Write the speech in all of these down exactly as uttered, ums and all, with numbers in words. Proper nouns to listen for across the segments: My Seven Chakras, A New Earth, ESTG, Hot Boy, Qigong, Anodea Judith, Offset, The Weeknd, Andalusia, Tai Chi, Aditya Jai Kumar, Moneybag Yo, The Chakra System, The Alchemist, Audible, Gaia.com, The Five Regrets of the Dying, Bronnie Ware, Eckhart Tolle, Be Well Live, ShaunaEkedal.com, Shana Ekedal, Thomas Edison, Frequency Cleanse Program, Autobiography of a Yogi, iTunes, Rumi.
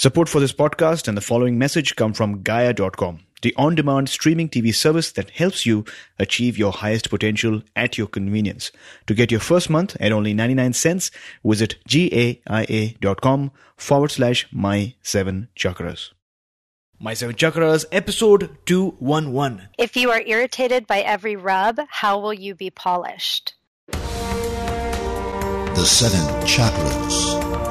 Support for this podcast and the following message come from Gaia dot com, the on-demand streaming T V service that helps you achieve your highest potential at your convenience. To get your first month at only ninety-nine cents, visit Gaia dot com forward slash My Seven Chakras. My Seven Chakras, episode two eleven. If you are irritated by every rub, how will you be polished? The seven chakras,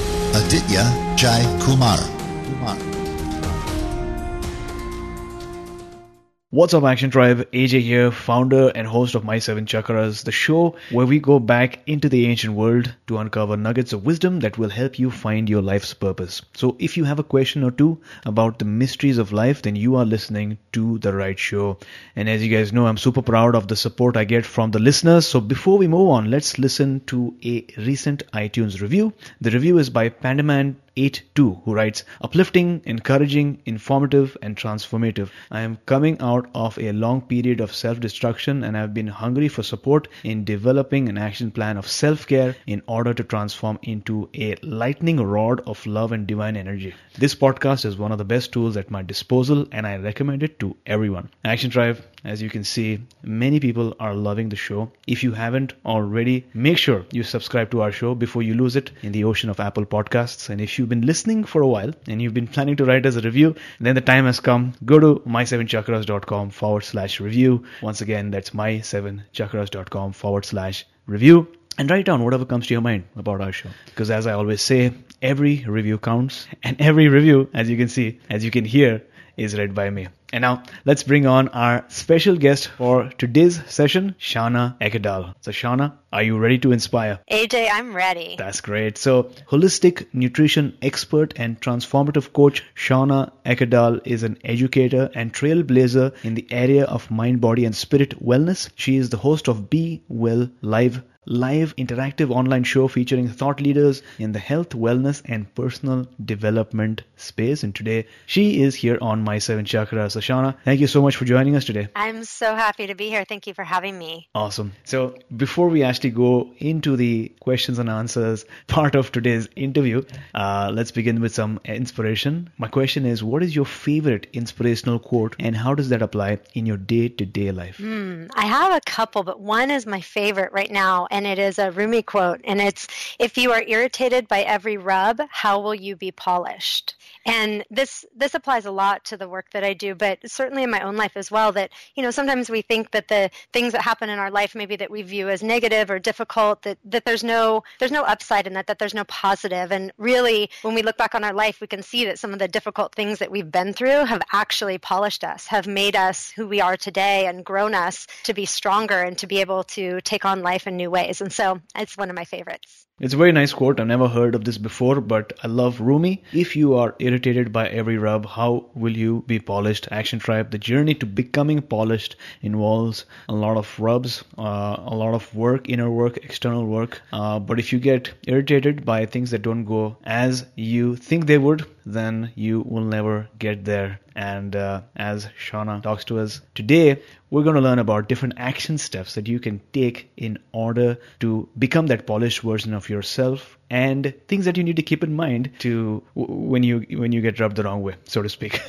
Aditya Jai Kumar. What's up, Action Tribe? A J here, founder and host of My Seven Chakras, the show where we go back into the ancient world to uncover nuggets of wisdom that will help you find your life's purpose. So if you have a question or two about the mysteries of life, then you are listening to the right show. And as you guys know, I'm super proud of the support I get from the listeners. So before we move on, let's listen to a recent iTunes review. The review is by Pandaman eighty-two, who writes, uplifting, encouraging, informative, and transformative. I am coming out of a long period of self-destruction and have been hungry for support in developing an action plan of self-care in order to transform into a lightning rod of love and divine energy. This podcast is one of the best tools at my disposal and I recommend it to everyone. Action Drive, as you can see, many people are loving the show. If you haven't already, make sure you subscribe to our show before you lose it in the ocean of Apple Podcasts. And if you You've been listening for a while and you've been planning to write us a review, then the time has come. Go to my seven chakras dot com forward slash review. Once again, that's my seven chakras dot com forward slash review. And write down whatever comes to your mind about our show. Because as I always say, every review counts. And every review, as you can see, as you can hear, is read by me. And now, let's bring on our special guest for today's session, Shana Ekedal. So Shana, are you ready to inspire? A J, I'm ready. That's great. So, holistic nutrition expert and transformative coach Shana Ekedal is an educator and trailblazer in the area of mind, body and spirit wellness. She is the host of Be Well Live, live interactive online show featuring thought leaders in the health, wellness and personal development space. And today, she is here on My Seven Chakras. So Shana, thank you so much for joining us today. I'm so happy to be here. Thank you for having me. Awesome. So before we actually go into the questions and answers part of today's interview, uh, let's begin with some inspiration. My question is, what is your favorite inspirational quote and how does that apply in your day-to-day life? Mm, I have a couple, but one is my favorite right now, and it is a Rumi quote. And it's, if you are irritated by every rub, how will you be polished? And this this applies a lot to the work that I do, but certainly in my own life as well, that, you know, sometimes we think that the things that happen in our life, maybe that we view as negative or difficult, that, that there's no there's no upside in that, that there's no positive. And really, when we look back on our life, we can see that some of the difficult things that we've been through have actually polished us, have made us who we are today and grown us to be stronger and to be able to take on life in new ways. And so it's one of my favorites. It's a very nice quote. I've never heard of this before, but I love Rumi. If you are irritated by every rub, how will you be polished? Action Tribe, the journey to becoming polished involves a lot of rubs, uh, a lot of work, inner work, external work. Uh, but if you get irritated by things that don't go as you think they would, then you will never get there. And uh, as Shana talks to us today, we're going to learn about different action steps that you can take in order to become that polished version of yourself, and things that you need to keep in mind to when you when you get rubbed the wrong way, so to speak.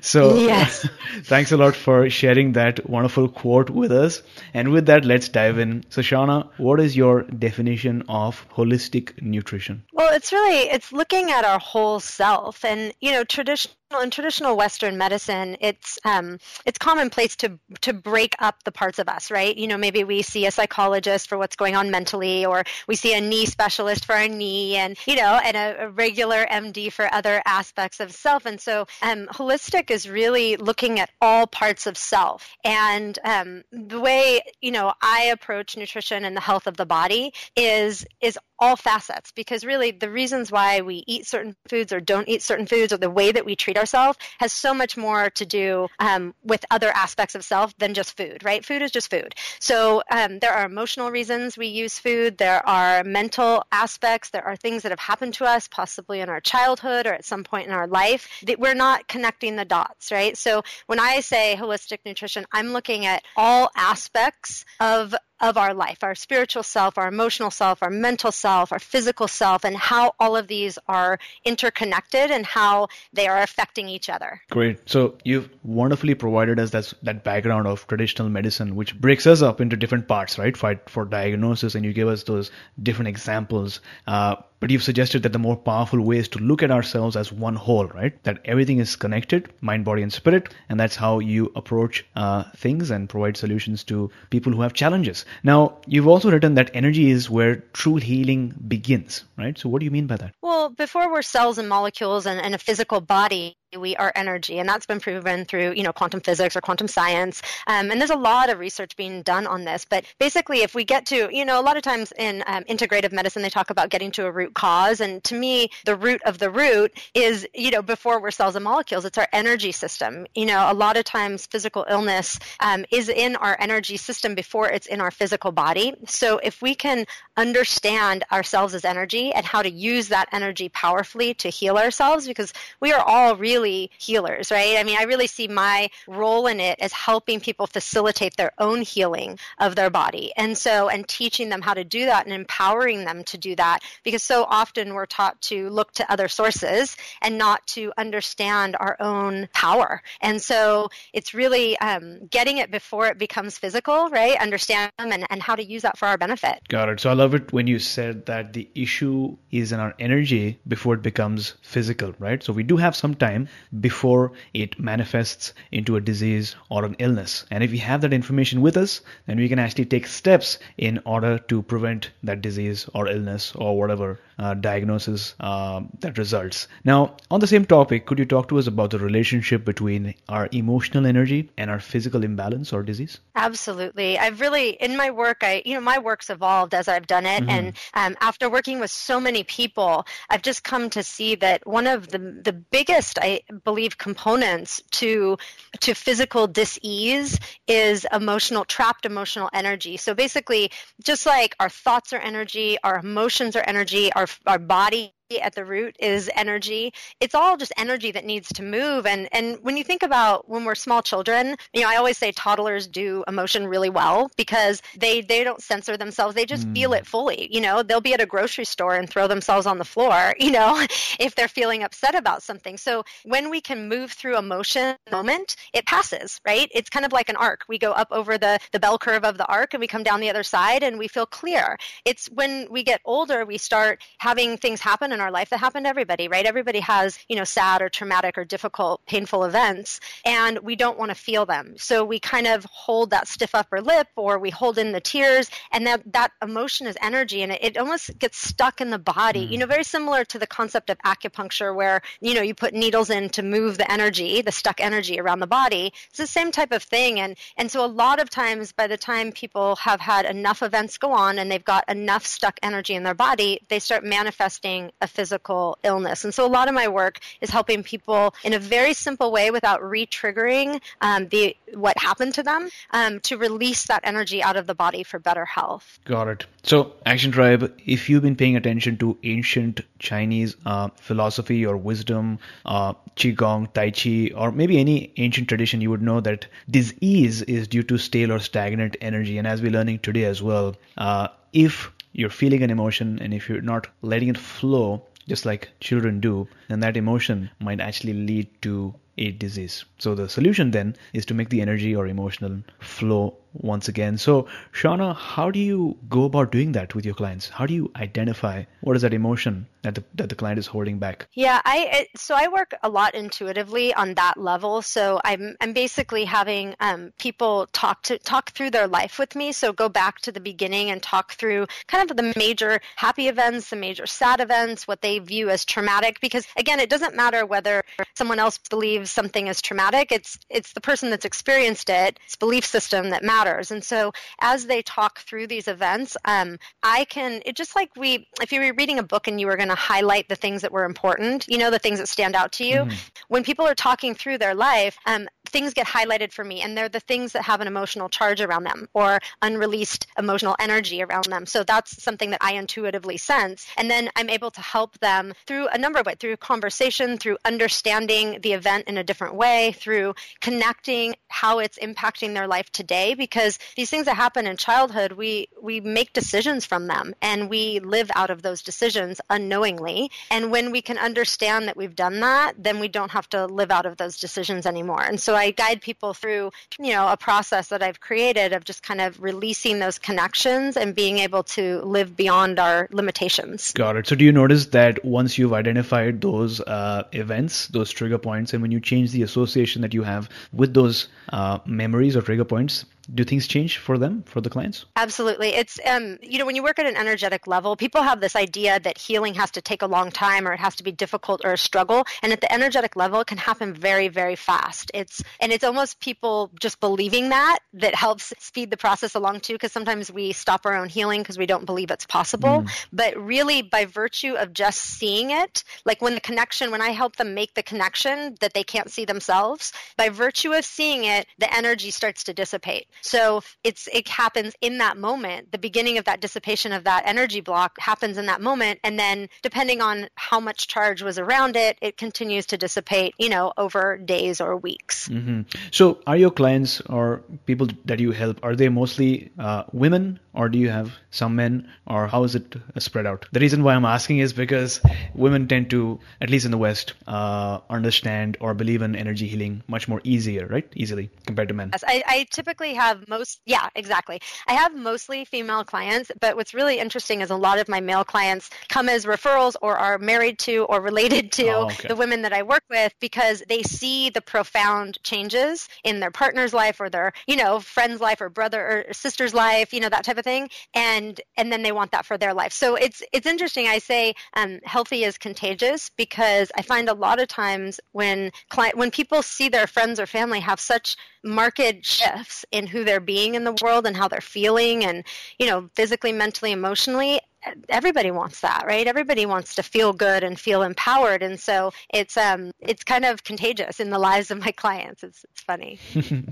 So yes. Thanks a lot for sharing that wonderful quote with us. And with that, let's dive in. So Shana, what is your definition of holistic nutrition? Well, it's really, it's looking at our whole self. And, you know, traditional in traditional Western medicine, it's um, it's commonplace to, to break up the parts of us, right? You know, maybe we see a psychologist for what's going on mentally, or we see a knee specialist for our knee, and you know, and a, a regular M D for other aspects of self. And so um, holistic is really looking at all parts of self. And um, the way, you know, I approach nutrition and the health of the body is is all facets, because really the reasons why we eat certain foods or don't eat certain foods or the way that we treat ourselves has so much more to do um, with other aspects of self than just food, right? Food is just food. So um, there are emotional reasons we use food. There are mental aspects. There are things that have happened to us possibly in our childhood or at some point in our life that we're not connecting the dots, right? So when I say holistic nutrition, I'm looking at all aspects of of our life, our spiritual self, our emotional self, our mental self, our physical self, and how all of these are interconnected and how they are affecting each other. Great. So you've wonderfully provided us that, that background of traditional medicine, which breaks us up into different parts, right? For, for diagnosis, and you give us those different examples. Uh, but you've suggested that the more powerful way is to look at ourselves as one whole, right? That everything is connected, mind, body, and spirit. And that's how you approach uh, things and provide solutions to people who have challenges. Now, you've also written that energy is where true healing begins, right? So what do you mean by that? Well, before we're cells and molecules and, and a physical body, we are energy, and that's been proven through, you know, quantum physics or quantum science. Um, and there's a lot of research being done on this. But basically, if we get to, you know, a lot of times in um, integrative medicine, they talk about getting to a root cause. And to me, the root of the root is, you know, before we're cells and molecules, it's our energy system. You know, a lot of times physical illness um, is in our energy system before it's in our physical body. So if we can understand ourselves as energy and how to use that energy powerfully to heal ourselves, because we are all really healers, right? I mean, I really see my role in it as helping people facilitate their own healing of their body. And so, and teaching them how to do that and empowering them to do that, because so often we're taught to look to other sources and not to understand our own power. And so it's really um, getting it before it becomes physical, right? Understand them and, and how to use that for our benefit. Got it. So I love it when you said that the issue is in our energy before it becomes physical, right? So we do have some time before it manifests into a disease or an illness. And if we have that information with us, then we can actually take steps in order to prevent that disease or illness or whatever uh, diagnosis uh, that results. Now, on the same topic, could you talk to us about the relationship between our emotional energy and our physical imbalance or disease? Absolutely. I've really, in my work, I, you know, my work's evolved as I've done it. Mm-hmm. And um, after working with so many people, I've just come to see that one of the, the biggest, I believe, components to to physical dis-ease is emotional, trapped emotional energy. So basically, just like our thoughts are energy, our emotions are energy, our our body at the root is energy. It's all just energy that needs to move. And and when you think about when we're small children, you know, I always say toddlers do emotion really well because they, they don't censor themselves. They just mm. feel it fully. You know, they'll be at a grocery store and throw themselves on the floor, you know, if they're feeling upset about something. So when we can move through emotion moment, it passes, right? It's kind of like an arc. We go up over the, the bell curve of the arc and we come down the other side and we feel clear. It's when we get older, we start having things happen in our life that happened to everybody, right? Everybody has, you know, sad or traumatic or difficult, painful events, and we don't want to feel them. So we kind of hold that stiff upper lip or we hold in the tears, and that, that emotion is energy, and it, it almost gets stuck in the body, mm. you know, very similar to the concept of acupuncture where, you know, you put needles in to move the energy, the stuck energy around the body. It's the same type of thing. And, and so a lot of times by the time people have had enough events go on and they've got enough stuck energy in their body, they start manifesting a physical illness. And so a lot of my work is helping people in a very simple way without re-triggering um, the, what happened to them um, to release that energy out of the body for better health. Got it. So Action Tribe, if you've been paying attention to ancient Chinese uh, philosophy or wisdom, uh, Qigong, Tai Chi, or maybe any ancient tradition, you would know that disease is due to stale or stagnant energy. And as we're learning today as well, uh, if you're feeling an emotion and if you're not letting it flow, just like children do, then that emotion might actually lead to a disease. So the solution then is to make the energy or emotional flow once again. So Shana, how do you go about doing that with your clients? How do you identify what is that emotion that the, that the client is holding back? Yeah, I it, so I work a lot intuitively on that level. So I'm I'm basically having um, people talk to talk through their life with me. So go back to the beginning and talk through kind of the major happy events, the major sad events, what they view as traumatic. Because again, it doesn't matter whether someone else believes believes something is traumatic. It's it's the person that's experienced it. It's belief system that matters. And so as they talk through these events, um, I can, it just like we, if you were reading a book and you were going to highlight the things that were important, you know, the things that stand out to you, mm. when people are talking through their life, um, things get highlighted for me, and they're the things that have an emotional charge around them or unreleased emotional energy around them. So that's something that I intuitively sense. And then I'm able to help them through a number of ways, through conversation, through understanding the event in a different way, through connecting how it's impacting their life today, because these things that happen in childhood, we, we make decisions from them, and we live out of those decisions unknowingly. And when we can understand that we've done that, then we don't have to live out of those decisions anymore. And so I guide people through, you know, a process that I've created of just kind of releasing those connections and being able to live beyond our limitations. Got it. So do you notice that once you've identified those uh, events, those trigger points, and when you change the association that you have with those uh, memories or trigger points, do things change for them, for the clients? Absolutely. It's, um, you know, when you work at an energetic level, people have this idea that healing has to take a long time or it has to be difficult or a struggle. And at the energetic level, it can happen very, very fast. It's, and it's almost people just believing that that helps speed the process along too, because sometimes we stop our own healing because we don't believe it's possible. Mm. But really, by virtue of just seeing it, like when the connection, when I help them make the connection that they can't see themselves, by virtue of seeing it, the energy starts to dissipate. So it's it happens in that moment. The beginning of that dissipation of that energy block happens in that moment. And then depending on how much charge was around it, it continues to dissipate, you know, over days or weeks. Mm-hmm. So are your clients or people that you help, are they mostly uh, women, or do you have some men, or how is it spread out? The reason why I'm asking is because women tend to, at least in the West, uh, understand or believe in energy healing much more easier, right? Easily compared to men. Yes, I, I typically have have most, yeah, exactly. I have mostly female clients, but what's really interesting is a lot of my male clients come as referrals or are married to or related to oh, okay. the women that I work with, because they see the profound changes in their partner's life or their, you know, friend's life or brother or sister's life, you know, that type of thing. And, and then they want that for their life. So it's, it's interesting. I say um, healthy is contagious, because I find a lot of times when client, when people see their friends or family have such marked shifts in who they're being in the world and how they're feeling and, you know, physically, mentally, emotionally, everybody wants that, right? Everybody wants to feel good and feel empowered. And so it's um it's kind of contagious in the lives of my clients. It's, it's funny.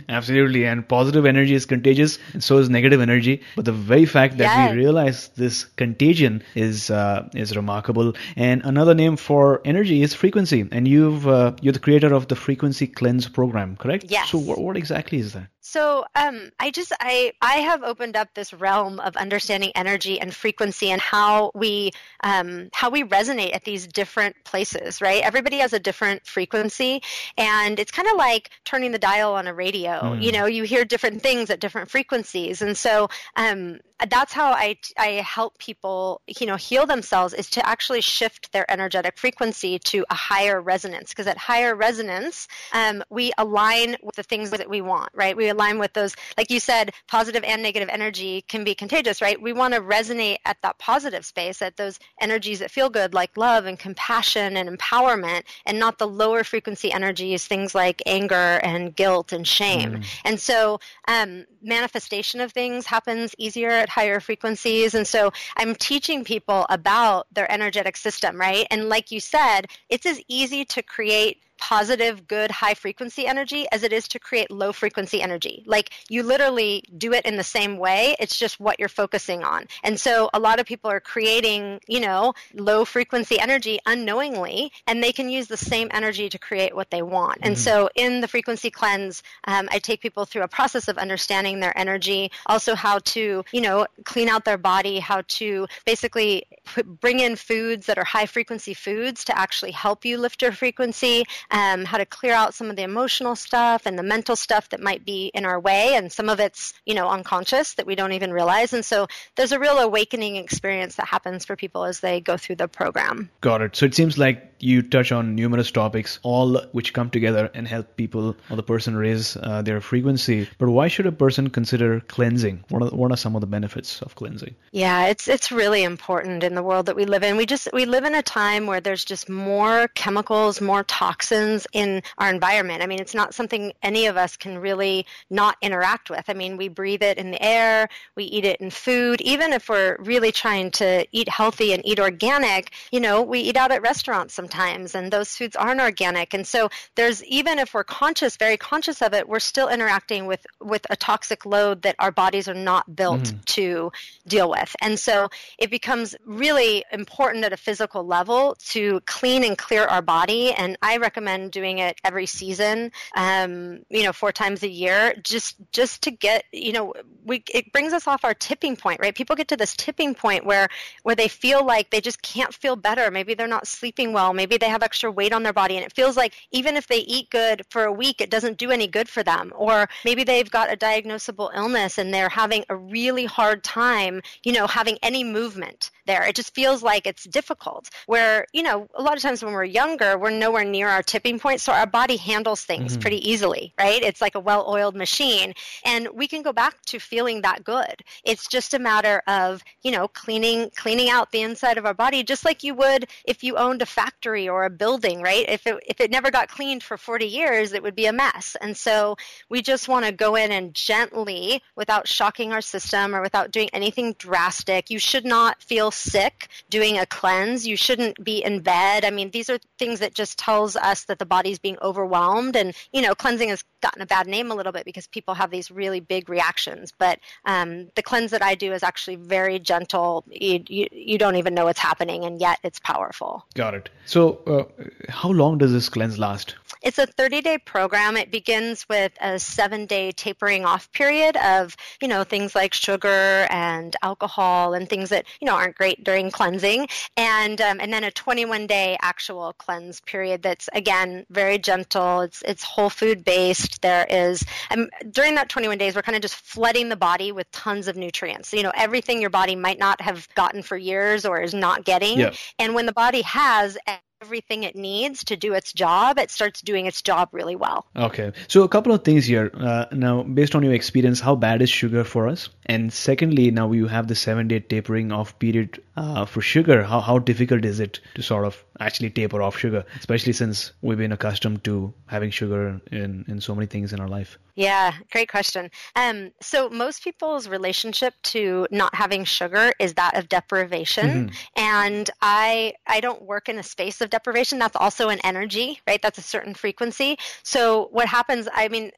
Absolutely. And positive energy is contagious, and so is negative energy. But the very fact that yes. we realize this contagion is uh, is remarkable. And another name for energy is frequency. And you've uh, you're the creator of the Frequency Cleanse Program, correct? Yes. So what, what exactly is that? So um I just I I have opened up this realm of understanding energy and frequency and how we um, how we resonate at these different places, right? Everybody has a different frequency, and it's kind of like turning the dial on a radio. Mm. You know, you hear different things at different frequencies, and so um, that's how I I help people, you know, heal themselves, is to actually shift their energetic frequency to a higher resonance, because at higher resonance, um, we align with the things that we want, right? We align with those, like you said, positive and negative energy can be contagious, right? We want to resonate at that positive positive space, at those energies that feel good, like love and compassion and empowerment, and not the lower frequency energies, things like anger and guilt and shame. Mm. And so um, manifestation of things happens easier at higher frequencies. And so I'm teaching people about their energetic system, right? And like you said, it's as easy to create positive, good, high frequency energy as it is to create low frequency energy. Like, you literally do it in the same way. It's just what you're focusing on. And so a lot of people are creating, you know, low frequency energy unknowingly, and they can use the same energy to create what they want. Mm-hmm. And so in the Frequency Cleanse, um, I take people through a process of understanding their energy, also how to, you know, clean out their body, how to basically put, bring in foods that are high frequency foods to actually help you lift your frequency. Um, how to clear out some of the emotional stuff and the mental stuff that might be in our way. And some of it's, you know, unconscious that we don't even realize. And so there's a real awakening experience that happens for people as they go through the program. Got it. So it seems like you touch on numerous topics, all which come together and help people or the person raise uh, their frequency. But why should a person consider cleansing? What are, what are some of the benefits of cleansing? Yeah, it's it's really important in the world that we live in. We just we live in a time where there's just more chemicals, more toxins, happens in our environment. I mean, it's not something any of us can really not interact with. I mean, we breathe it in the air, we eat it in food. Even if we're really trying to eat healthy and eat organic, you know, we eat out at restaurants sometimes, and those foods aren't organic. And so there's, even if we're conscious, very conscious of it, we're still interacting with, with a toxic load that our bodies are not built mm. to deal with. And so it becomes really important at a physical level to clean and clear our body. And I recommend doing it every season, um, you know, four times a year, just, just to get, you know, we, it brings us off our tipping point, right? People get to this tipping point where, where they feel like they just can't feel better. Maybe they're not sleeping well. Maybe they have extra weight on their body. And it feels like even if they eat good for a week, it doesn't do any good for them. Or maybe they've got a diagnosable illness and they're having a really hard time, you know, having any movement there. It just feels like it's difficult. Where, you know, a lot of times when we're younger, we're nowhere near our tipping point. So our body handles things mm-hmm. pretty easily, right? It's like a well-oiled machine. And we can go back to feeling that good. It's just a matter of, you know, cleaning, cleaning out the inside of our body, just like you would if you owned a factory or a building, right? If it, if it never got cleaned for forty years, it would be a mess. And so we just want to go in and gently, without shocking our system or without doing anything drastic. You should not feel sick doing a cleanse. You shouldn't be in bed. I mean, these are things that just tells us that the body's being overwhelmed. And, you know, cleansing has gotten a bad name a little bit because people have these really big reactions. But um, the cleanse that I do is actually very gentle. You, you, you don't even know what's happening, and yet it's powerful. Got it. So uh, how long does this cleanse last? It's a thirty-day program. It begins with a seven-day tapering off period of, you know, things like sugar and alcohol and things that, you know, aren't great during cleansing. And um, and then a twenty-one day actual cleanse period that's, again, very gentle. It's it's whole food based. There is, um, during that twenty-one days, we're kind of just flooding the body with tons of nutrients. So, you know, everything your body might not have gotten for years or is not getting. Yeah. And when the body has everything it needs to do its job, it starts doing its job really well. Okay. So a couple of things here. Uh, now, based on your experience, how bad is sugar for us? And secondly, now you have the seven-day tapering off period uh, for sugar. How, how difficult is it to sort of actually taper off sugar, especially since we've been accustomed to having sugar in, in so many things in our life? Yeah, great question. Um, so most people's relationship to not having sugar is that of deprivation. Mm-hmm. And I I don't work in a space of deprivation. That's also an energy, right? That's a certain frequency. So what happens, I mean,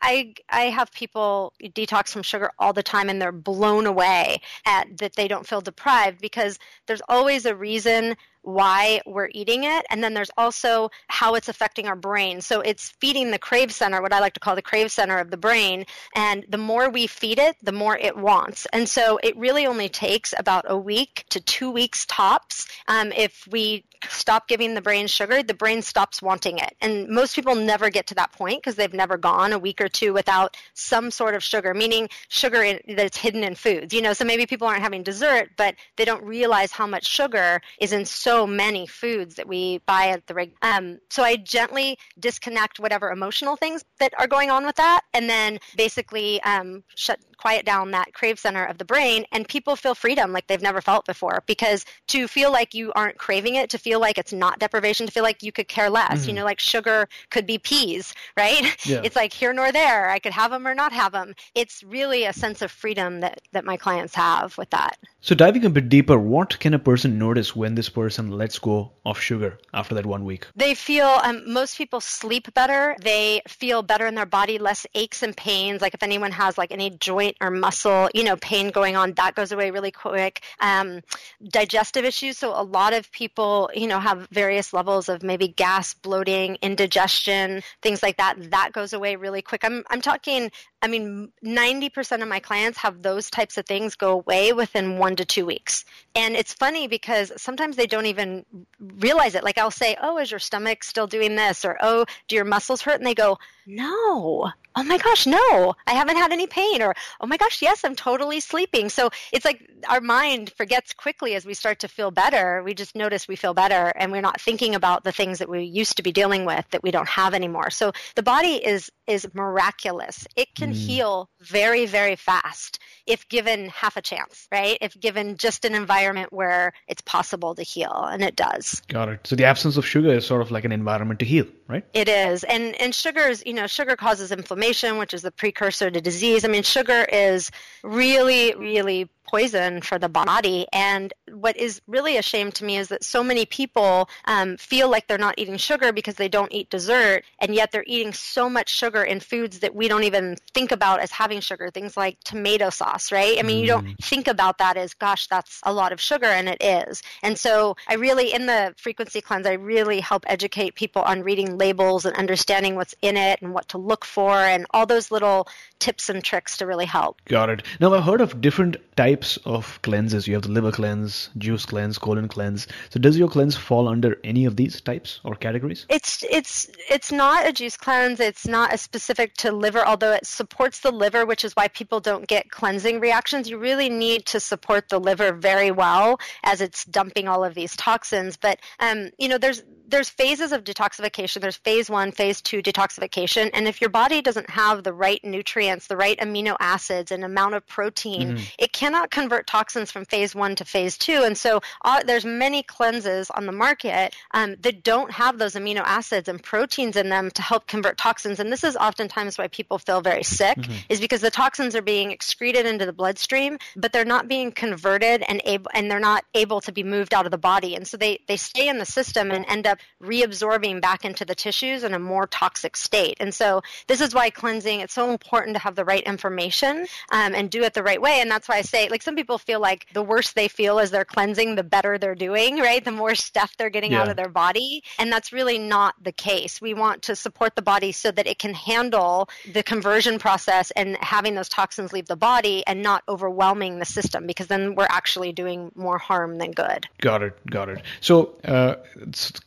I I have people detox from sugar all the time, and they're blown away at that they don't feel deprived, because there's always a reason why we're eating it, and then there's also how it's affecting our brain. So it's feeding the crave center, what I like to call the crave center of the brain, and the more we feed it, the more it wants. And so it really only takes about a week to two weeks tops. Um, if we stop giving the brain sugar, the brain stops wanting it. And most people never get to that point because they've never gone a week or two without some sort of sugar, meaning sugar in, that's hidden in foods. You know, so maybe people aren't having dessert, but they don't realize how much sugar is in so So many foods that we buy at the reg. Um, so I gently disconnect whatever emotional things that are going on with that, and then basically um, shut quiet down that crave center of the brain, and people feel freedom like they've never felt before. Because to feel like you aren't craving it, to feel like it's not deprivation, to feel like you could care less, mm-hmm. you know, like sugar could be peas, right? Yeah. It's like here nor there. I could have them or not have them. It's really a sense of freedom that that my clients have with that. So diving a bit deeper, what can a person notice when this person and let's go off sugar after that one week? They feel, um, most people sleep better. They feel better in their body, less aches and pains. Like if anyone has like any joint or muscle, you know, pain going on, that goes away really quick. Um, digestive issues. So a lot of people, you know, have various levels of maybe gas, bloating, indigestion, things like that. That goes away really quick. I'm, I'm talking, I mean, ninety percent of my clients have those types of things go away within one to two weeks. And it's funny because sometimes they don't even realize it. Like I'll say, oh, is your stomach still doing this? Or, oh, do your muscles hurt? And they go, no. oh my gosh, no, I haven't had any pain, or oh my gosh, yes, I'm totally sleeping. So it's like our mind forgets quickly as we start to feel better. We just notice we feel better and we're not thinking about the things that we used to be dealing with that we don't have anymore. So the body is is miraculous. It can mm. heal very, very fast if given half a chance, right? If given just an environment where it's possible to heal, and it does. Got it. So the absence of sugar is sort of like an environment to heal, right? It is. And and sugars, you know, sugar causes inflammation, which is the precursor to disease. I mean, sugar is really, really poison for the body. And what is really a shame to me is that so many people um, feel like they're not eating sugar because they don't eat dessert, and yet they're eating so much sugar in foods that we don't even think about as having sugar, things like tomato sauce, right? I mean, mm. you don't think about that as, gosh, that's a lot of sugar, and it is. And so I really, in the Frequency Cleanse, I really help educate people on reading labels and understanding what's in it and what to look for and all those little tips and tricks to really help. Got it. Now, I've heard of different types of cleanses. You have the liver cleanse, juice cleanse, colon cleanse. So does your cleanse fall under any of these types or categories? It's it's it's not a juice cleanse. It's not as specific to liver, although it supports the liver, which is why people don't get cleansing reactions. You really need to support the liver very well as it's dumping all of these toxins. But um, you know, there's there's phases of detoxification. There's phase one, phase two detoxification. And if your body doesn't have the right nutrients, the right amino acids, and amount of protein, mm-hmm. it cannot convert toxins from phase one to phase two. And so uh, there's many cleanses on the market um, that don't have those amino acids and proteins in them to help convert toxins. And this is oftentimes why people feel very sick, mm-hmm. is because the toxins are being excreted into the bloodstream, but they're not being converted and able, and they're not able to be moved out of the body. And so they, they stay in the system and end up reabsorbing back into the tissues in a more toxic state. And so this is why cleansing, it's so important to have the right information um, and do it the right way. And that's why I say, like, Like some people feel like the worse they feel as they're cleansing, the better they're doing, right? The more stuff they're getting yeah. out of their body. And that's really not the case. We want to support the body so that it can handle the conversion process and having those toxins leave the body and not overwhelming the system, because then we're actually doing more harm than good. Got it. Got it. So uh,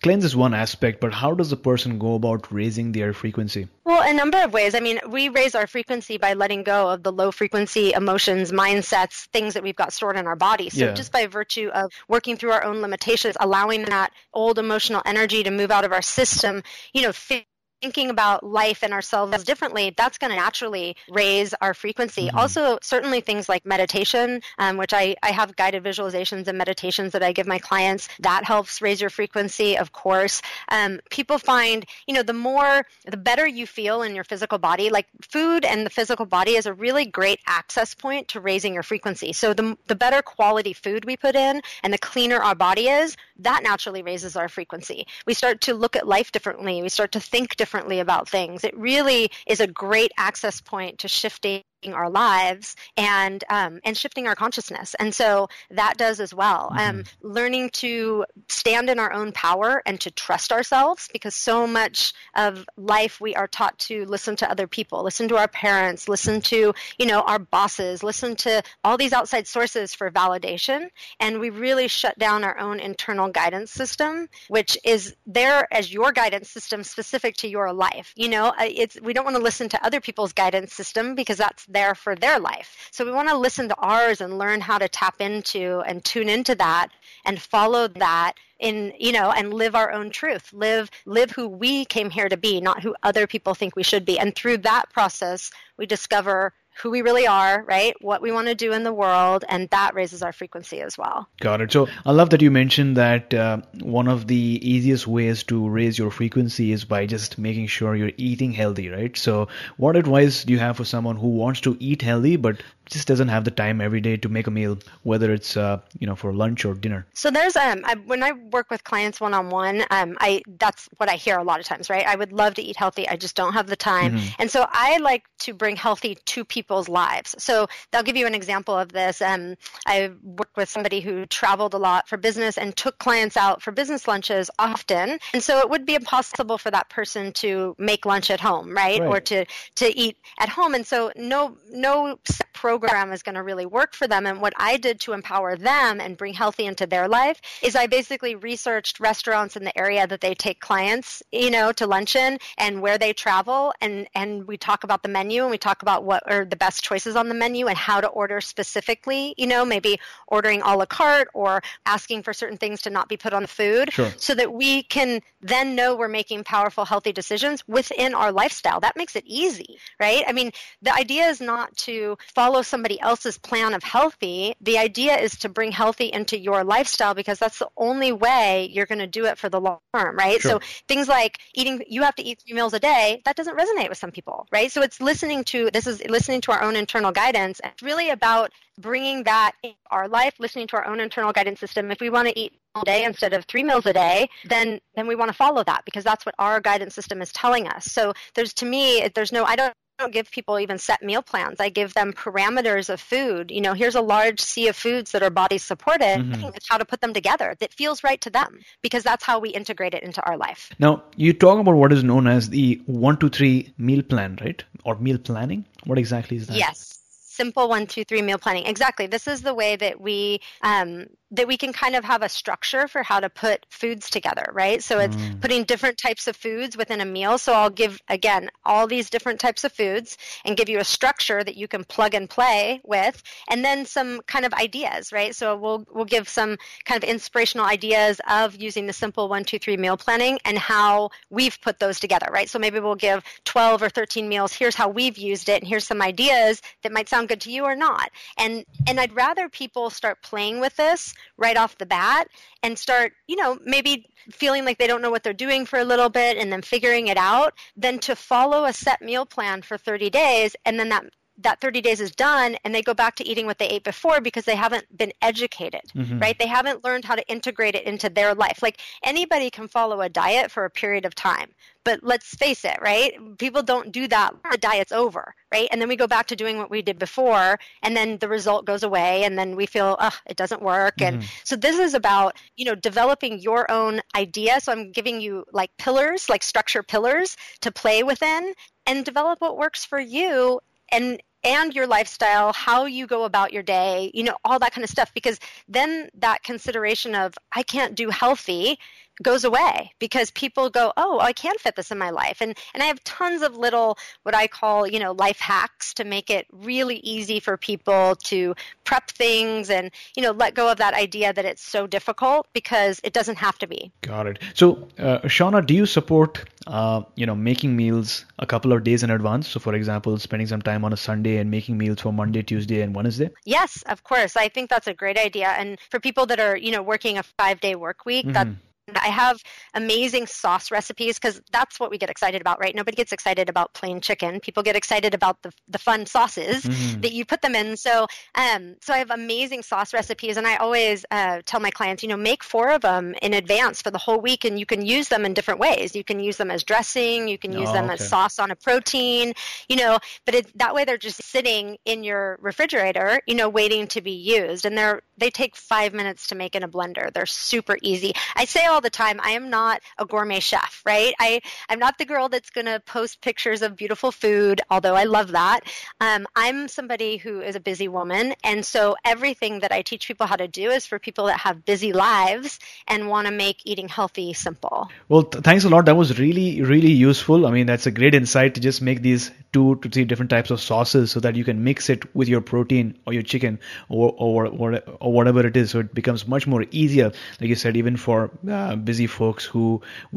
cleanse is one aspect, but how does a person go about raising their frequency? Well, a number of ways. I mean, we raise our frequency by letting go of the low frequency emotions, mindsets, things Things that we've got stored in our body. So yeah. just by virtue of working through our own limitations, allowing that old emotional energy to move out of our system, you know, th- thinking about life and ourselves differently, that's going to naturally raise our frequency. Mm-hmm. Also, certainly things like meditation, um, which I, I have guided visualizations and meditations that I give my clients, that helps raise your frequency, of course. Um, people find, you know, the more, the better you feel in your physical body, like food and the physical body is a really great access point to raising your frequency. So the, the better quality food we put in and the cleaner our body is, that naturally raises our frequency. We start to look at life differently. We start to think differently. Differently about things. It really is a great access point to shifting our lives and um, and shifting our consciousness. And so that does as well. Mm-hmm. Um, learning to stand in our own power and to trust ourselves, because so much of life we are taught to listen to other people, listen to our parents, listen to, you know, our bosses, listen to all these outside sources for validation. And we really shut down our own internal guidance system, which is there as your guidance system specific to your life. You know, it's we don't want to listen to other people's guidance system because that's there for their life. So we want to listen to ours and learn how to tap into and tune into that and follow that in, you know, and live our own truth, live, live who we came here to be, not who other people think we should be. And through that process, we discover who we really are, right? What we want to do in the world, and that raises our frequency as well. Got it. So I love that you mentioned that uh, one of the easiest ways to raise your frequency is by just making sure you're eating healthy, right? So what advice do you have for someone who wants to eat healthy but just doesn't have the time every day to make a meal, whether it's uh, you know, for lunch or dinner? So there's um I, when I work with clients one on one, um I that's what I hear a lot of times, right? I would love to eat healthy, I just don't have the time, mm-hmm. and so I like to bring healthy to people's lives. So I'll give you an example of this. Um, I worked with somebody who traveled a lot for business and took clients out for business lunches often, and so it would be impossible for that person to make lunch at home, right, right. or to to eat at home, and so no no. Separate program is going to really work for them. And what I did to empower them and bring healthy into their life is I basically researched restaurants in the area that they take clients, you know, to luncheon, and where they travel. And, and we talk about the menu, and we talk about what are the best choices on the menu and how to order specifically, you know, maybe ordering a la carte or asking for certain things to not be put on the food, sure, so that we can then know we're making powerful, healthy decisions within our lifestyle. That makes it easy, right? I mean, the idea is not to follow somebody else's plan of healthy. The idea is to bring healthy into your lifestyle, because that's the only way you're going to do it for the long term, right? Sure. So things like eating, you have to eat three meals a day, that doesn't resonate with some people, right? So it's listening to, this is listening to our own internal guidance. It's really about bringing that in our life, listening to our own internal guidance system. If we want to eat all day instead of three meals a day, then then we want to follow that, because that's what our guidance system is telling us. So there's, to me, there's no, I don't, I don't give people even set meal plans. I give them parameters of food. You know, here's a large sea of foods that are body supported. Mm-hmm. It's how to put them together that feels right to them, because that's how we integrate it into our life. Now, you talk about what is known as the one, two, three meal plan, right? Or meal planning. What exactly is that? Yes. Simple one, two, three meal planning. Exactly. This is the way that we um, that we can kind of have a structure for how to put foods together, right? So it's mm. putting different types of foods within a meal. So I'll give, again, all these different types of foods and give you a structure that you can plug and play with, and then some kind of ideas, right? So we'll we'll give some kind of inspirational ideas of using the simple one, two, three meal planning and how we've put those together, right? So maybe we'll give twelve or thirteen meals. Here's how we've used it, and here's some ideas that might sound good to you or not. And and I'd rather people start playing with this right off the bat and start, you know, maybe feeling like they don't know what they're doing for a little bit and then figuring it out, than to follow a set meal plan for thirty days and then that that thirty days is done and they go back to eating what they ate before because they haven't been educated, mm-hmm. right? They haven't learned how to integrate it into their life. Like, anybody can follow a diet for a period of time, but let's face it, right? People don't do that. The diet's over, right? And then we go back to doing what we did before, and then the result goes away, and then we feel, oh, it doesn't work. Mm-hmm. And so this is about, you know, developing your own idea. So I'm giving you like pillars, like structure pillars to play within, and develop what works for you and and your lifestyle, how you go about your day, you know, all that kind of stuff. Because then that consideration of, I can't do healthy, goes away, because people go, oh, I can fit this in my life. And and I have tons of little, what I call, you know, life hacks to make it really easy for people to prep things and, you know, let go of that idea that it's so difficult, because it doesn't have to be. Got it. So, uh, Shauna, do you support, uh, you know, making meals a couple of days in advance? So, for example, spending some time on a Sunday and making meals for Monday, Tuesday, and Wednesday? Yes, of course. I think that's a great idea. And for people that are, you know, working a five-day work week, mm-hmm. that's I have amazing sauce recipes, because that's what we get excited about, right? Nobody gets excited about plain chicken. People get excited about the, the fun sauces mm. that you put them in. So um, so I have amazing sauce recipes, and I always uh, tell my clients, you know, make four of them in advance for the whole week, and you can use them in different ways. You can use them as dressing. You can use oh, them okay. as sauce on a protein, you know, but it, that way they're just sitting in your refrigerator, you know, waiting to be used. And they're they take five minutes to make in a blender. They're super easy. I say all the time, I am not a gourmet chef, right? I, I'm not the girl that's going to post pictures of beautiful food, although I love that. Um, I'm somebody who is a busy woman. And so everything that I teach people how to do is for people that have busy lives and want to make eating healthy simple. Well, th- thanks a lot. That was really, really useful. I mean, that's a great insight to just make these two to three different types of sauces so that you can mix it with your protein or your chicken or, or, or, or whatever it is. So it becomes much more easier, like you said, even for uh, Uh, busy folks who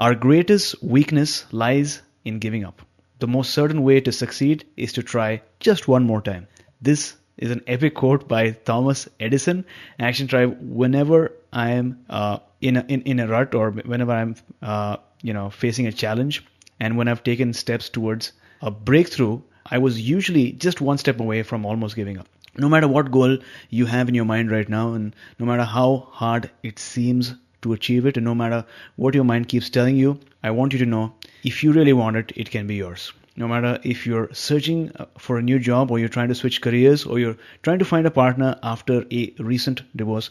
Our greatest weakness lies in giving up. The most certain way to succeed is to try just one more time. This is an epic quote by Thomas Edison. Action Tribe, whenever I am uh, in, a, in, in a rut, or whenever I'm uh, you know facing a challenge, and when I've taken steps towards a breakthrough, I was usually just one step away from almost giving up. No matter what goal you have in your mind right now, and no matter how hard it seems to achieve it, and no matter what your mind keeps telling you, I want you to know, if you really want it, it can be yours. No matter if you're searching for a new job, or you're trying to switch careers, or you're trying to find a partner after a recent divorce,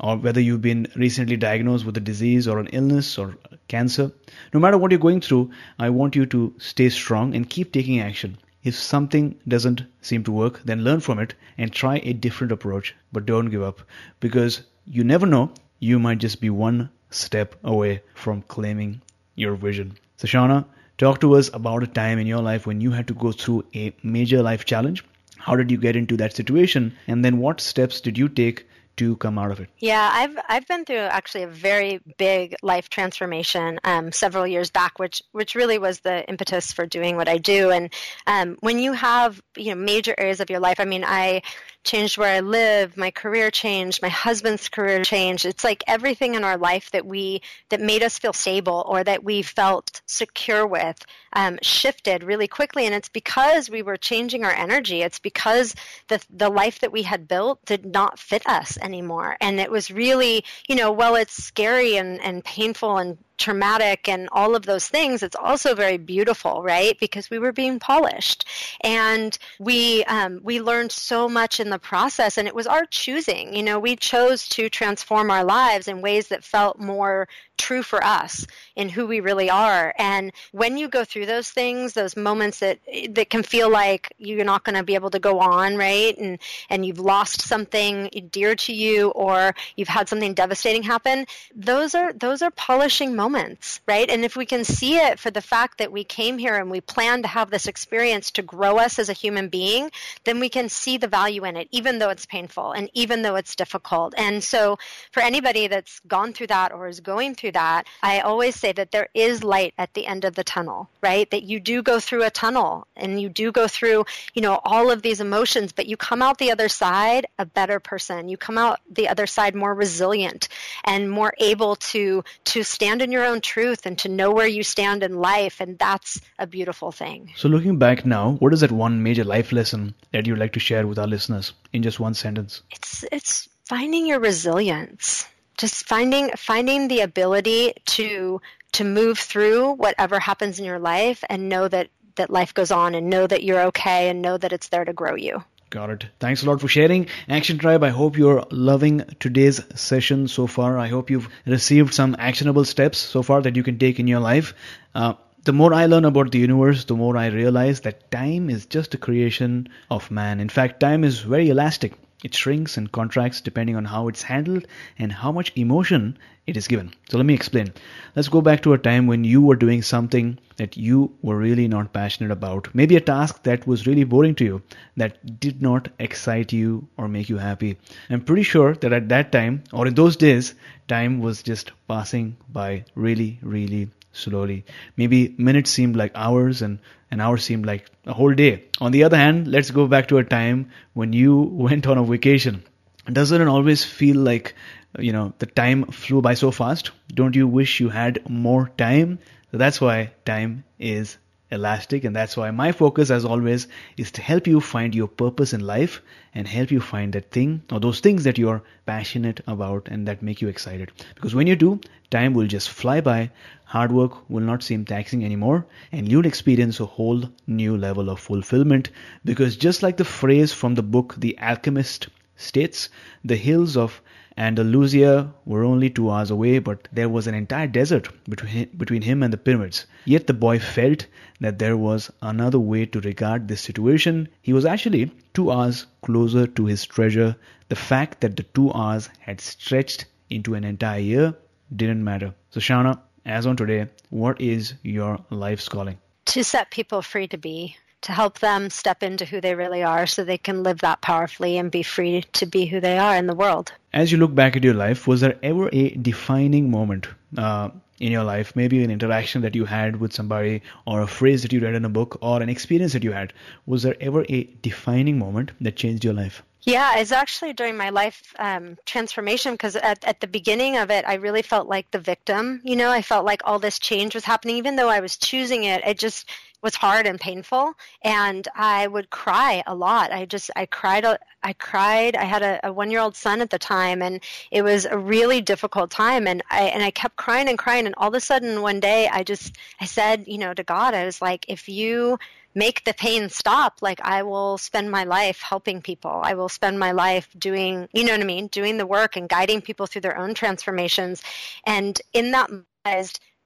or whether you've been recently diagnosed with a disease or an illness or cancer, no matter what you're going through, I want you to stay strong and keep taking action. If something doesn't seem to work, then learn from it and try a different approach, but don't give up, because you never know, you might just be one step away from claiming your vision. So Shana, talk to us about a time in your life when you had to go through a major life challenge. How did you get into that situation? And then what steps did you take to come out of it? Yeah, I've I've been through actually a very big life transformation um, several years back, which which really was the impetus for doing what I do. And um, when you have you know major areas of your life, I mean, I changed where I live, my career changed, my husband's career changed. It's like everything in our life that we that made us feel stable or that we felt secure with um, shifted really quickly, and it's because we were changing our energy. It's because the the life that we had built did not fit us anymore. And it was really, you know, while it's scary and, and painful and traumatic and all of those things, it's also very beautiful, right? Because we were being polished, and we um, we learned so much in the process, and it was our choosing. You know, we chose to transform our lives in ways that felt more true for us in who we really are. And when you go through those things, those moments that that can feel like you're not going to be able to go on, right? And and you've lost something dear to you, or you've had something devastating happen. Those are those are polishing moments. Moments, right? And if we can see it for the fact that we came here and we plan to have this experience to grow us as a human being, then we can see the value in it, even though it's painful and even though it's difficult. And so for anybody that's gone through that or is going through to that, I always say that there is light at the end of the tunnel, right? That you do go through a tunnel and you do go through, you know, all of these emotions, but you come out the other side a better person. You come out the other side more resilient and more able to, to stand in your own truth and to know where you stand in life. And that's a beautiful thing. So looking back now, what is that one major life lesson that you'd like to share with our listeners in just one sentence? It's, it's finding your resilience. Just finding finding the ability to to move through whatever happens in your life and know that, that life goes on and know that you're okay and know that it's there to grow you. Got it. Thanks a lot for sharing. Action Tribe, I hope you're loving today's session so far. I hope you've received some actionable steps so far that you can take in your life. Uh, The more I learn about the universe, the more I realize that time is just a creation of man. In fact, time is very elastic. It shrinks and contracts depending on how it's handled and how much emotion it is given. So let me explain. Let's go back to a time when you were doing something that you were really not passionate about. Maybe a task that was really boring to you, that did not excite you or make you happy. I'm pretty sure that at that time, or in those days, time was just passing by really, really slowly. Maybe minutes seemed like hours and an hour seemed like a whole day. On the other hand, let's go back to a time when you went on a vacation. Doesn't it always feel like, you know, the time flew by so fast? Don't you wish you had more time? So that's why time is elastic, and that's why my focus, as always, is to help you find your purpose in life and help you find that thing or those things that you're passionate about and that make you excited. Because when you do, time will just fly by, hard work will not seem taxing anymore, and you'll experience a whole new level of fulfillment. Because just like the phrase from the book The Alchemist states, the hills of Andalusia were only two hours away, but there was an entire desert between between him and the pyramids. Yet the boy felt that there was another way to regard this situation. He was actually two hours closer to his treasure. The fact that the two hours had stretched into an entire year didn't matter. So Shana, as on today, what is your life's calling? To set people free to be. To help them step into who they really are so they can live that powerfully and be free to be who they are in the world. As you look back at your life, was there ever a defining moment uh, in your life, maybe an interaction that you had with somebody or a phrase that you read in a book or an experience that you had? Was there ever a defining moment that changed your life? Yeah, it's actually during my life um, transformation, because at, at the beginning of it, I really felt like the victim. You know, I felt like all this change was happening, even though I was choosing it. It just was hard and painful, and I would cry a lot. I just, I cried, I cried. I had a, a one-year-old son at the time, and it was a really difficult time, and I and I kept crying and crying, and all of a sudden, one day, I just, I said, you know, to God, I was like, if you make the pain stop, like I will spend my life helping people. I will spend my life doing, you know what I mean, doing the work and guiding people through their own transformations. And in that,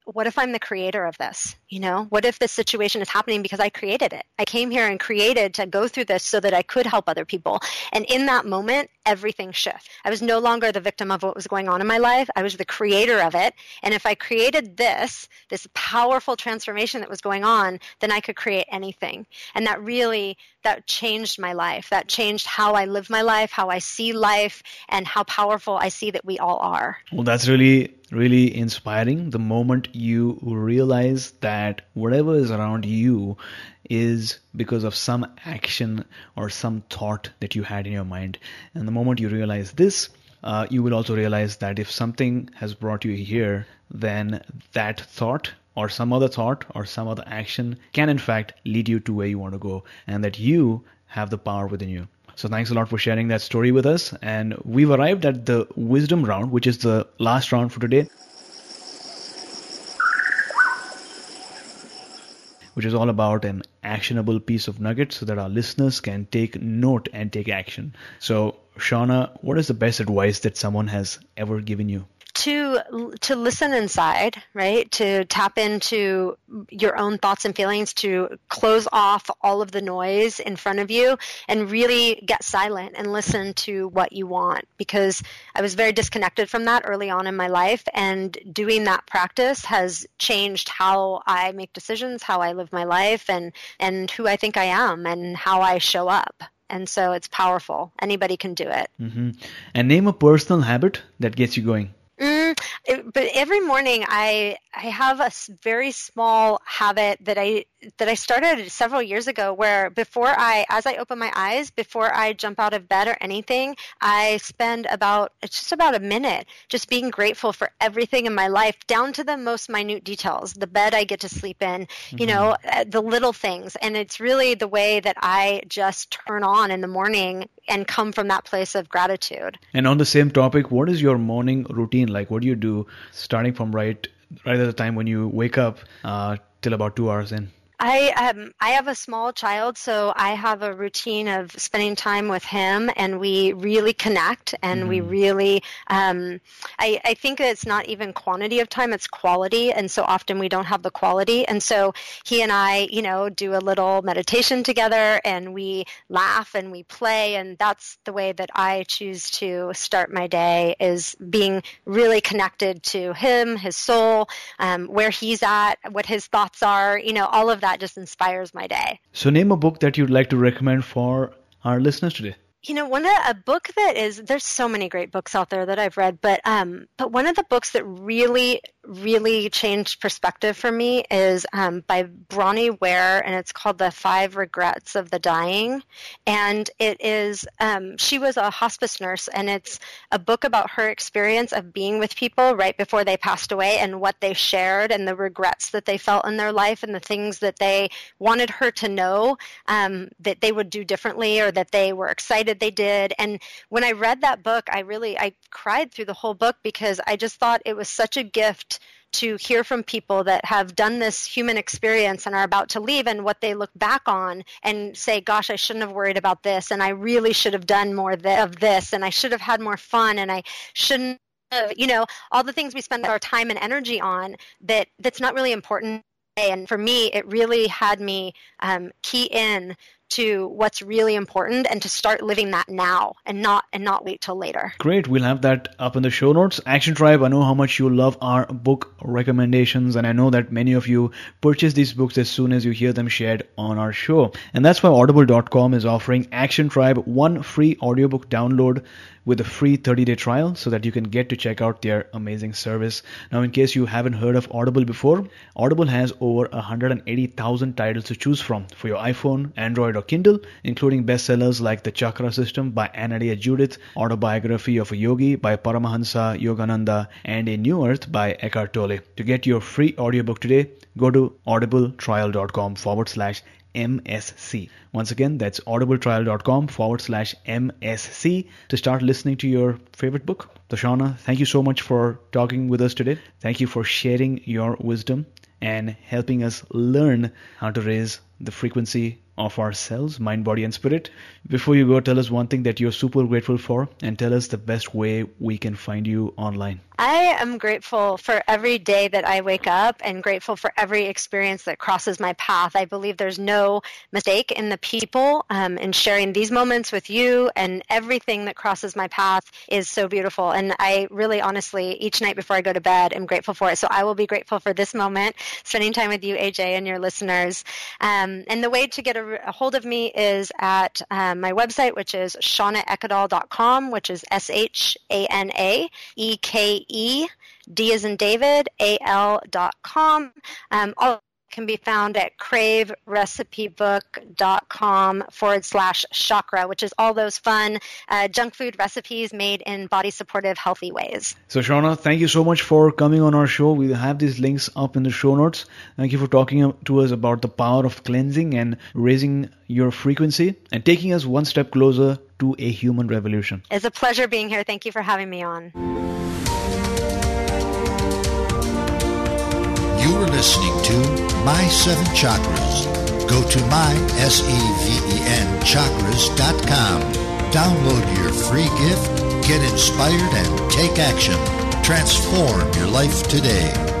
what if I'm the creator of this? You know, what if this situation is happening because I created it? I came here and created to go through this so that I could help other people. And in that moment, everything shifted. I was no longer the victim of what was going on in my life. I was the creator of it. And if I created this, this powerful transformation that was going on, then I could create anything. And that really, that changed my life. That changed how I live my life, how I see life, and how powerful I see that we all are. Well, that's really, really inspiring. The moment you realize that whatever is around you is because of some action or some thought that you had in your mind. And the moment you realize this, uh, you will also realize that if something has brought you here, then that thought or some other thought or some other action can in fact lead you to where you want to go, and that you have the power within you. So thanks a lot for sharing that story with us. And we've arrived at the wisdom round, which is the last round for today, which is all about an actionable piece of nugget so that our listeners can take note and take action. So, Shana, what is the best advice that someone has ever given you? To to listen inside, right? To tap into your own thoughts and feelings, to close off all of the noise in front of you and really get silent and listen to what you want. Because I was very disconnected from that early on in my life, and doing that practice has changed how I make decisions, how I live my life, and, and who I think I am and how I show up. And so it's powerful. Anybody can do it. Mm-hmm. And name a personal habit that gets you going. Mm, It, but every morning I I have a very small habit that I that I started several years ago, where before I, as I open my eyes, before I jump out of bed or anything, I spend about, it's just about a minute just being grateful for everything in my life, down to the most minute details, the bed I get to sleep in, mm-hmm. you know, the little things. And it's really the way that I just turn on in the morning and come from that place of gratitude. And on the same topic, what is your morning routine like? What do you do starting from right, right at the time when you wake up uh, till about two hours in? I um, I have a small child, so I have a routine of spending time with him, and we really connect, and mm. we really, um, I, I think it's not even quantity of time, it's quality, and so often we don't have the quality, and so he and I, you know, do a little meditation together, and we laugh, and we play, and that's the way that I choose to start my day, is being really connected to him, his soul, um, where he's at, what his thoughts are, you know, all of that. That just inspires my day. So name a book that you'd like to recommend for our listeners today. You know, one of the, a book that is, there's so many great books out there that I've read, but um, but one of the books that really, really changed perspective for me is um, by Bronnie Ware, and it's called The Five Regrets of the Dying. And it is, um, she was a hospice nurse, and it's a book about her experience of being with people right before they passed away, and what they shared, and the regrets that they felt in their life, and the things that they wanted her to know um, that they would do differently, or that they were excited they did. And when I read that book, I really, I cried through the whole book, because I just thought it was such a gift to hear from people that have done this human experience and are about to leave, and what they look back on and say, gosh, I shouldn't have worried about this, and I really should have done more th- of this, and I should have had more fun, and I shouldn't have, you know, all the things we spend our time and energy on that that's not really important. And for me, it really had me um, key in to what's really important, and to start living that now, and not and not wait till later. Great. We'll have that up in the show notes. Action Tribe, I know how much you love our book recommendations, and I know that many of you purchase these books as soon as you hear them shared on our show. And that's why Audible dot com is offering Action Tribe one free audiobook download with a free thirty-day trial, so that you can get to check out their amazing service. Now, in case you haven't heard of Audible before, Audible has over one hundred eighty thousand titles to choose from for your iPhone, Android, or Kindle, including bestsellers like The Chakra System by Anodea Judith, Autobiography of a Yogi by Paramahansa Yogananda, and A New Earth by Eckhart Tolle. To get your free audiobook today, go to audibletrial.com forward slash MSC. Once again, that's audibletrial.com forward slash MSC to start listening to your favorite book. So Shauna, thank you so much for talking with us today. Thank you for sharing your wisdom and helping us learn how to raise the frequency of ourselves, mind, body, and spirit. Before you go, tell us one thing that you're super grateful for, and tell us the best way we can find you online. I am grateful for every day that I wake up, and grateful for every experience that crosses my path. I believe there's no mistake in the people, um, and sharing these moments with you, and everything that crosses my path is so beautiful. And I really, honestly, each night before I go to bed, I'm grateful for it. So I will be grateful for this moment, spending time with you, A J, and your listeners. Um, and the way to get a a hold of me is at um, my website, which is Shauna Ekedal dot com, which is S H A N A E K E, D as in David, A L dot com. Um, all can be found at Crave Recipe Book.com forward slash chakra, which is all those fun uh, junk food recipes made in body supportive, healthy ways. So Shauna, thank you so much for coming on our show. We'll have these links up in the show notes. Thank you for talking to us about the power of cleansing and raising your frequency and taking us one step closer to a human revolution. It's a pleasure being here. Thank you for having me on. You're listening to My Seven Chakras. Go to my, S E V E N, chakras dot com. Download your free gift, get inspired, and take action. Transform your life today.